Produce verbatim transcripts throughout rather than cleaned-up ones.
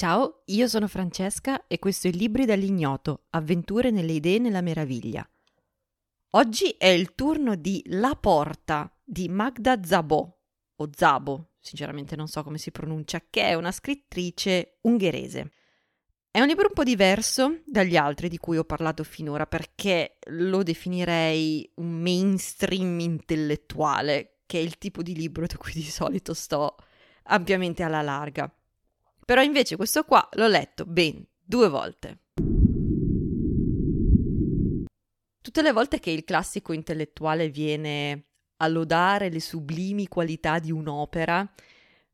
Ciao, io sono Francesca e questo è Libri dall'ignoto, avventure nelle idee e nella meraviglia. Oggi è il turno di La Porta di Magda Szabó, o Szabó, sinceramente non so come si pronuncia, che è una scrittrice ungherese. È un libro un po' diverso dagli altri di cui ho parlato finora perché lo definirei un mainstream intellettuale, che è il tipo di libro da cui di solito sto ampiamente alla larga. Però invece questo qua l'ho letto ben due volte. Tutte le volte che il classico intellettuale viene a lodare le sublimi qualità di un'opera,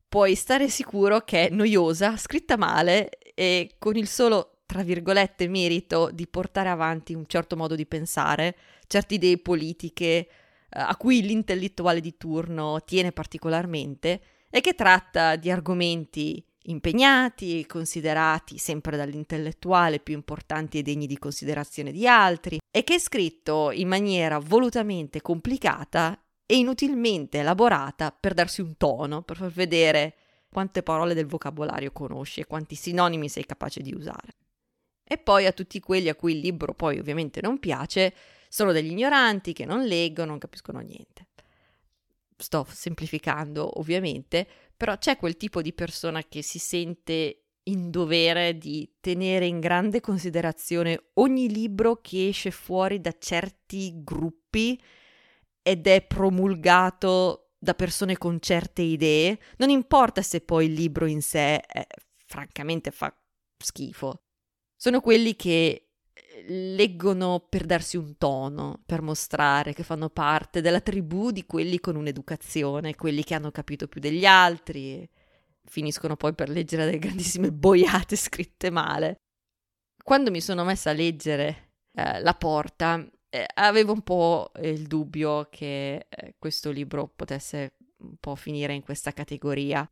puoi stare sicuro che è noiosa, scritta male e con il solo, tra virgolette, merito di portare avanti un certo modo di pensare, certe idee politiche a cui l'intellettuale di turno tiene particolarmente e che tratta di argomenti impegnati, considerati sempre dall'intellettuale più importanti e degni di considerazione di altri, e che è scritto in maniera volutamente complicata e inutilmente elaborata per darsi un tono, per far vedere quante parole del vocabolario conosci e quanti sinonimi sei capace di usare. E poi a tutti quelli a cui il libro poi ovviamente non piace, sono degli ignoranti che non leggono, non capiscono niente. Sto semplificando ovviamente, però c'è quel tipo di persona che si sente in dovere di tenere in grande considerazione ogni libro che esce fuori da certi gruppi ed è promulgato da persone con certe idee, non importa se poi il libro in sé è, francamente fa schifo. Sono quelli che leggono per darsi un tono, per mostrare che fanno parte della tribù di quelli con un'educazione, quelli che hanno capito più degli altri e finiscono poi per leggere delle grandissime boiate scritte male. Quando mi sono messa a leggere eh, La Porta eh, avevo un po' il dubbio che eh, questo libro potesse un po' finire in questa categoria.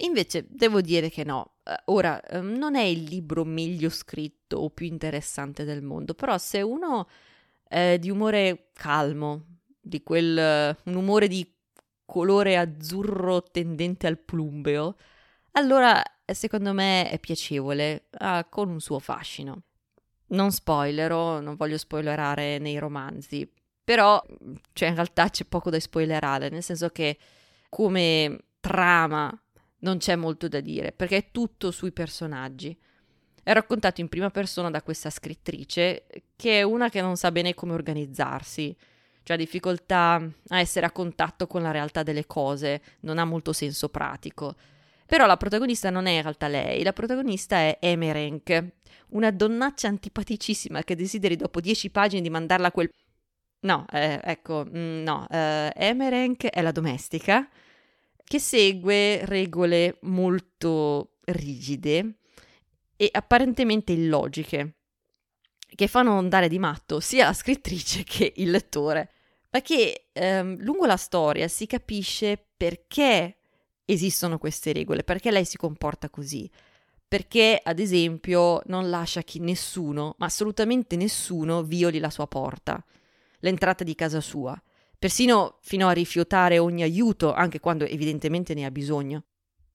Invece devo dire che no. Ora, non è il libro meglio scritto o più interessante del mondo, però se uno è di umore calmo, di quel un umore di colore azzurro tendente al plumbeo, allora secondo me è piacevole, ah, con un suo fascino. Non spoilero, non voglio spoilerare nei romanzi, però cioè in realtà c'è poco da spoilerare, nel senso che come trama non c'è molto da dire, perché è tutto sui personaggi. È raccontato in prima persona da questa scrittrice, che è una che non sa bene come organizzarsi, cioè ha difficoltà a essere a contatto con la realtà delle cose, non ha molto senso pratico. Però la protagonista non è in realtà lei, la protagonista è Emerenc, una donnaccia antipaticissima che desideri dopo dieci pagine di mandarla a quel... No, eh, ecco, no, eh, Emerenc è la domestica, che segue regole molto rigide e apparentemente illogiche, che fanno andare di matto sia la scrittrice che il lettore, ma che ehm, lungo la storia si capisce perché esistono queste regole, perché lei si comporta così, perché ad esempio non lascia che nessuno, ma assolutamente nessuno, violi la sua porta, l'entrata di casa sua, persino fino a rifiutare ogni aiuto, anche quando evidentemente ne ha bisogno.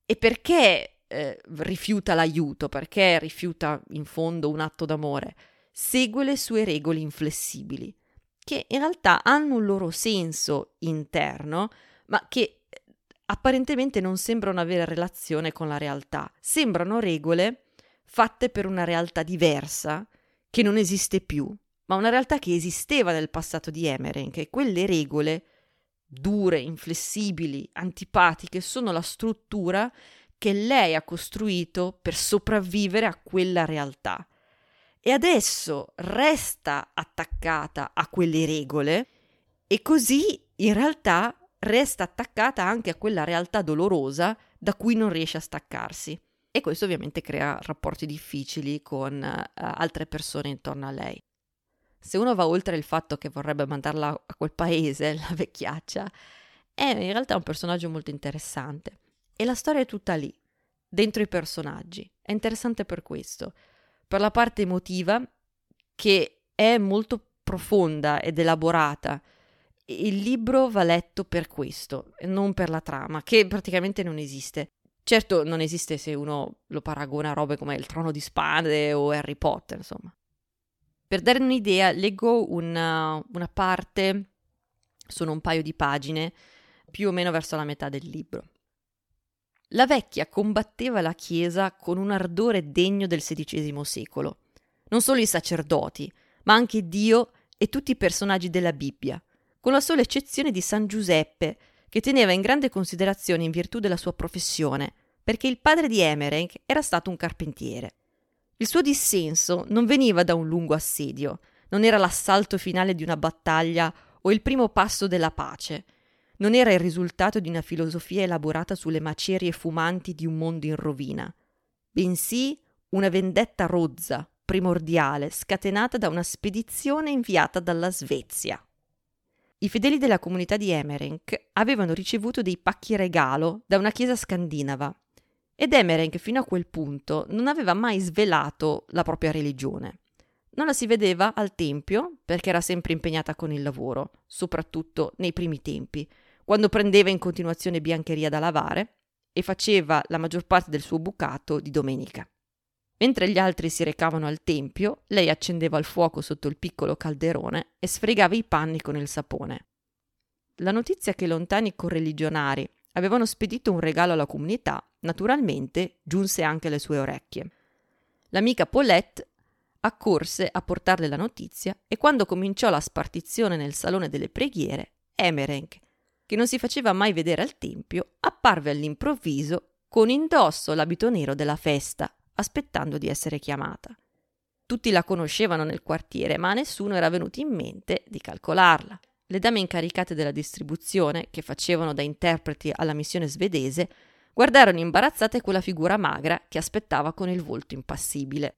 E perché eh, rifiuta l'aiuto? Perché rifiuta in fondo un atto d'amore? Segue le sue regole inflessibili, che in realtà hanno un loro senso interno, ma che apparentemente non sembrano avere relazione con la realtà. Sembrano regole fatte per una realtà diversa, che non esiste più, ma una realtà che esisteva nel passato di Emerenc, e quelle regole dure, inflessibili, antipatiche, sono la struttura che lei ha costruito per sopravvivere a quella realtà. E adesso resta attaccata a quelle regole e così in realtà resta attaccata anche a quella realtà dolorosa da cui non riesce a staccarsi. E questo ovviamente crea rapporti difficili con uh, altre persone intorno a lei. Se uno va oltre il fatto che vorrebbe mandarla a quel paese, la vecchiaccia, è in realtà un personaggio molto interessante. E la storia è tutta lì, dentro i personaggi. È interessante per questo, per la parte emotiva che è molto profonda ed elaborata. Il libro va letto per questo, non per la trama, che praticamente non esiste. Certo non esiste se uno lo paragona a robe come il Trono di Spade o Harry Potter, insomma. Per darne un'idea, leggo una, una parte, sono un paio di pagine, più o meno verso la metà del libro. La vecchia combatteva la Chiesa con un ardore degno del sedicesimo secolo. Non solo i sacerdoti, ma anche Dio e tutti i personaggi della Bibbia, con la sola eccezione di San Giuseppe, che teneva in grande considerazione in virtù della sua professione, perché il padre di Emerenc era stato un carpentiere. Il suo dissenso non veniva da un lungo assedio, non era l'assalto finale di una battaglia o il primo passo della pace, non era il risultato di una filosofia elaborata sulle macerie fumanti di un mondo in rovina, bensì una vendetta rozza, primordiale, scatenata da una spedizione inviata dalla Svezia. I fedeli della comunità di Emerenc avevano ricevuto dei pacchi regalo da una chiesa scandinava ed Emerenc fino a quel punto non aveva mai svelato la propria religione. Non la si vedeva al tempio perché era sempre impegnata con il lavoro, soprattutto nei primi tempi, quando prendeva in continuazione biancheria da lavare e faceva la maggior parte del suo bucato di domenica. Mentre gli altri si recavano al tempio, lei accendeva il fuoco sotto il piccolo calderone e sfregava i panni con il sapone. La notizia che lontani correligionari avevano spedito un regalo alla comunità, naturalmente, giunse anche alle sue orecchie. L'amica Paulette accorse a portarle la notizia e quando cominciò la spartizione nel salone delle preghiere, Emerenc, che non si faceva mai vedere al tempio, apparve all'improvviso con indosso l'abito nero della festa, aspettando di essere chiamata. Tutti la conoscevano nel quartiere, ma a nessuno era venuto in mente di calcolarla. Le dame incaricate della distribuzione, che facevano da interpreti alla missione svedese, guardarono imbarazzate quella figura magra che aspettava con il volto impassibile.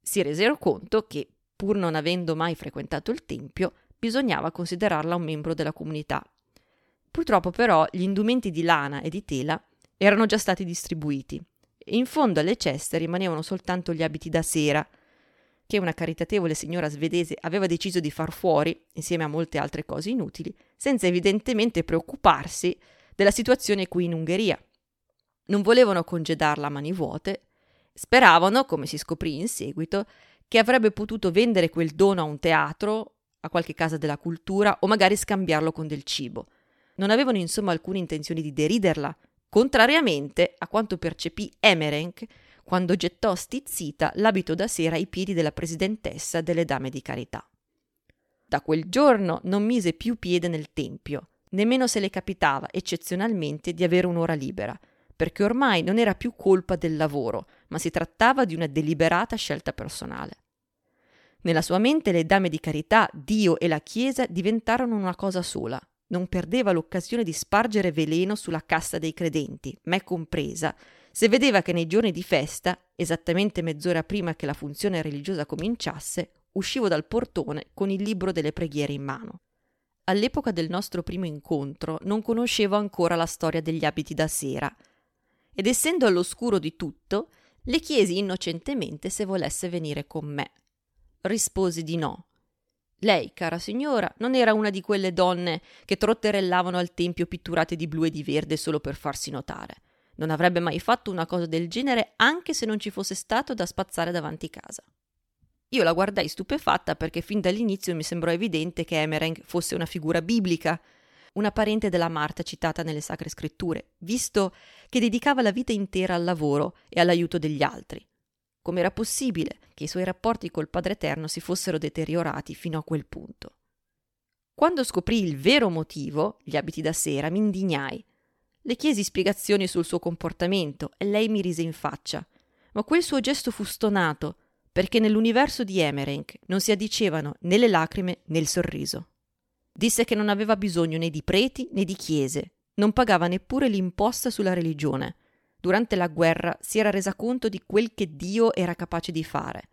Si resero conto che, pur non avendo mai frequentato il tempio, bisognava considerarla un membro della comunità. Purtroppo però gli indumenti di lana e di tela erano già stati distribuiti. In fondo alle ceste rimanevano soltanto gli abiti da sera, che una caritatevole signora svedese aveva deciso di far fuori, insieme a molte altre cose inutili, senza evidentemente preoccuparsi della situazione qui in Ungheria. Non volevano congedarla a mani vuote, speravano, come si scoprì in seguito, che avrebbe potuto vendere quel dono a un teatro, a qualche casa della cultura o magari scambiarlo con del cibo. Non avevano insomma alcuna intenzione di deriderla, contrariamente a quanto percepì Emerenc quando gettò stizzita l'abito da sera ai piedi della presidentessa delle Dame di Carità. Da quel giorno non mise più piede nel tempio, nemmeno se le capitava eccezionalmente di avere un'ora libera, perché ormai non era più colpa del lavoro, ma si trattava di una deliberata scelta personale. Nella sua mente le Dame di Carità, Dio e la Chiesa diventarono una cosa sola. Non perdeva l'occasione di spargere veleno sulla cassa dei credenti, me compresa, se vedeva che nei giorni di festa, esattamente mezz'ora prima che la funzione religiosa cominciasse, uscivo dal portone con il libro delle preghiere in mano. All'epoca del nostro primo incontro non conoscevo ancora la storia degli abiti da sera ed essendo all'oscuro di tutto, le chiesi innocentemente se volesse venire con me. Risposi di no. Lei, cara signora, non era una di quelle donne che trotterellavano al tempio pitturate di blu e di verde solo per farsi notare. Non avrebbe mai fatto una cosa del genere anche se non ci fosse stato da spazzare davanti casa. Io la guardai stupefatta perché fin dall'inizio mi sembrò evidente che Emerenc fosse una figura biblica, una parente della Marta citata nelle Sacre Scritture, visto che dedicava la vita intera al lavoro e all'aiuto degli altri. Com'era possibile che i suoi rapporti col Padre Eterno si fossero deteriorati fino a quel punto? Quando scoprì il vero motivo, gli abiti da sera, mi indignai. Le chiesi spiegazioni sul suo comportamento e lei mi rise in faccia. Ma quel suo gesto fu stonato, perché nell'universo di Emerenc non si addicevano né le lacrime né il sorriso. Disse che non aveva bisogno né di preti né di chiese, non pagava neppure l'imposta sulla religione. Durante la guerra si era resa conto di quel che Dio era capace di fare.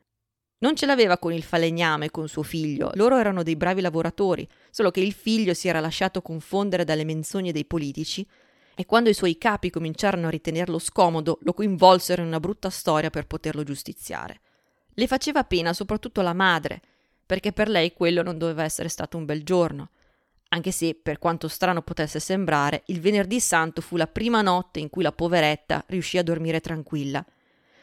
Non ce l'aveva con il falegname e con suo figlio, loro erano dei bravi lavoratori, solo che il figlio si era lasciato confondere dalle menzogne dei politici e quando i suoi capi cominciarono a ritenerlo scomodo lo coinvolsero in una brutta storia per poterlo giustiziare. Le faceva pena soprattutto la madre, perché per lei quello non doveva essere stato un bel giorno. Anche se, per quanto strano potesse sembrare, il Venerdì Santo fu la prima notte in cui la poveretta riuscì a dormire tranquilla,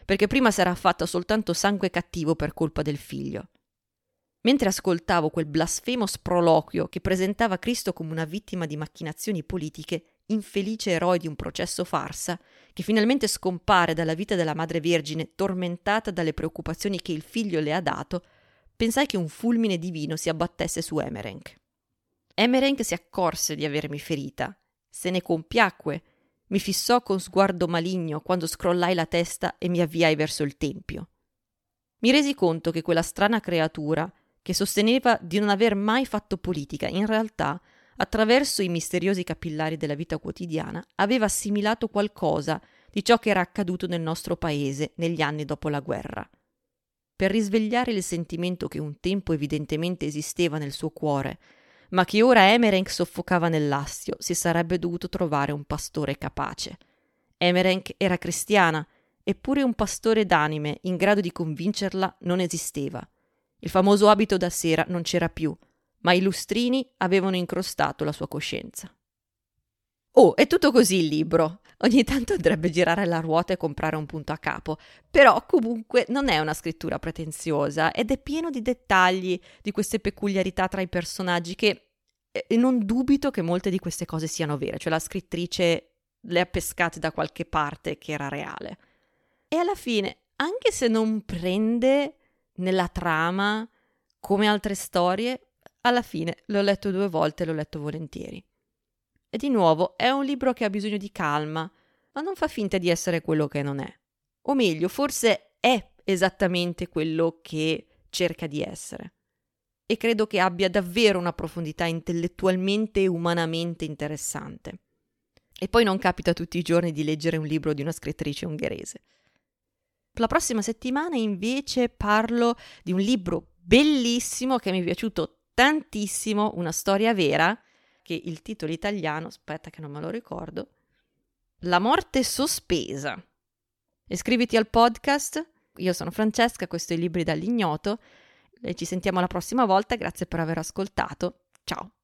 perché prima s'era fatta soltanto sangue cattivo per colpa del figlio. Mentre ascoltavo quel blasfemo sproloquio che presentava Cristo come una vittima di macchinazioni politiche, infelice eroe di un processo farsa, che finalmente scompare dalla vita della madre vergine tormentata dalle preoccupazioni che il figlio le ha dato, pensai che un fulmine divino si abbattesse su Emerenc. Emerenc si accorse di avermi ferita, se ne compiacque, mi fissò con sguardo maligno quando scrollai la testa e mi avviai verso il tempio. Mi resi conto che quella strana creatura, che sosteneva di non aver mai fatto politica, in realtà, attraverso i misteriosi capillari della vita quotidiana, aveva assimilato qualcosa di ciò che era accaduto nel nostro paese negli anni dopo la guerra. Per risvegliare il sentimento che un tempo evidentemente esisteva nel suo cuore, ma che ora Emerenc soffocava nell'astio, si sarebbe dovuto trovare un pastore capace. Emerenc era cristiana, eppure un pastore d'anime in grado di convincerla non esisteva. Il famoso abito da sera non c'era più, ma i lustrini avevano incrostato la sua coscienza. Oh, è tutto così il libro. Ogni tanto andrebbe girare la ruota e comprare un punto a capo, però comunque non è una scrittura pretenziosa ed è pieno di dettagli, di queste peculiarità tra i personaggi che eh, non dubito che molte di queste cose siano vere, cioè la scrittrice le ha pescate da qualche parte che era reale. E alla fine, anche se non prende nella trama come altre storie, alla fine l'ho letto due volte e l'ho letto volentieri. E di nuovo è un libro che ha bisogno di calma, ma non fa finta di essere quello che non è. O meglio, forse è esattamente quello che cerca di essere. E credo che abbia davvero una profondità intellettualmente e umanamente interessante. E poi non capita tutti i giorni di leggere un libro di una scrittrice ungherese. La prossima settimana invece parlo di un libro bellissimo che mi è piaciuto tantissimo, una storia vera, che il titolo italiano, aspetta che non me lo ricordo, La morte sospesa. Iscriviti al podcast, io sono Francesca, questo è Libri dall'ignoto, e ci sentiamo la prossima volta, grazie per aver ascoltato, ciao!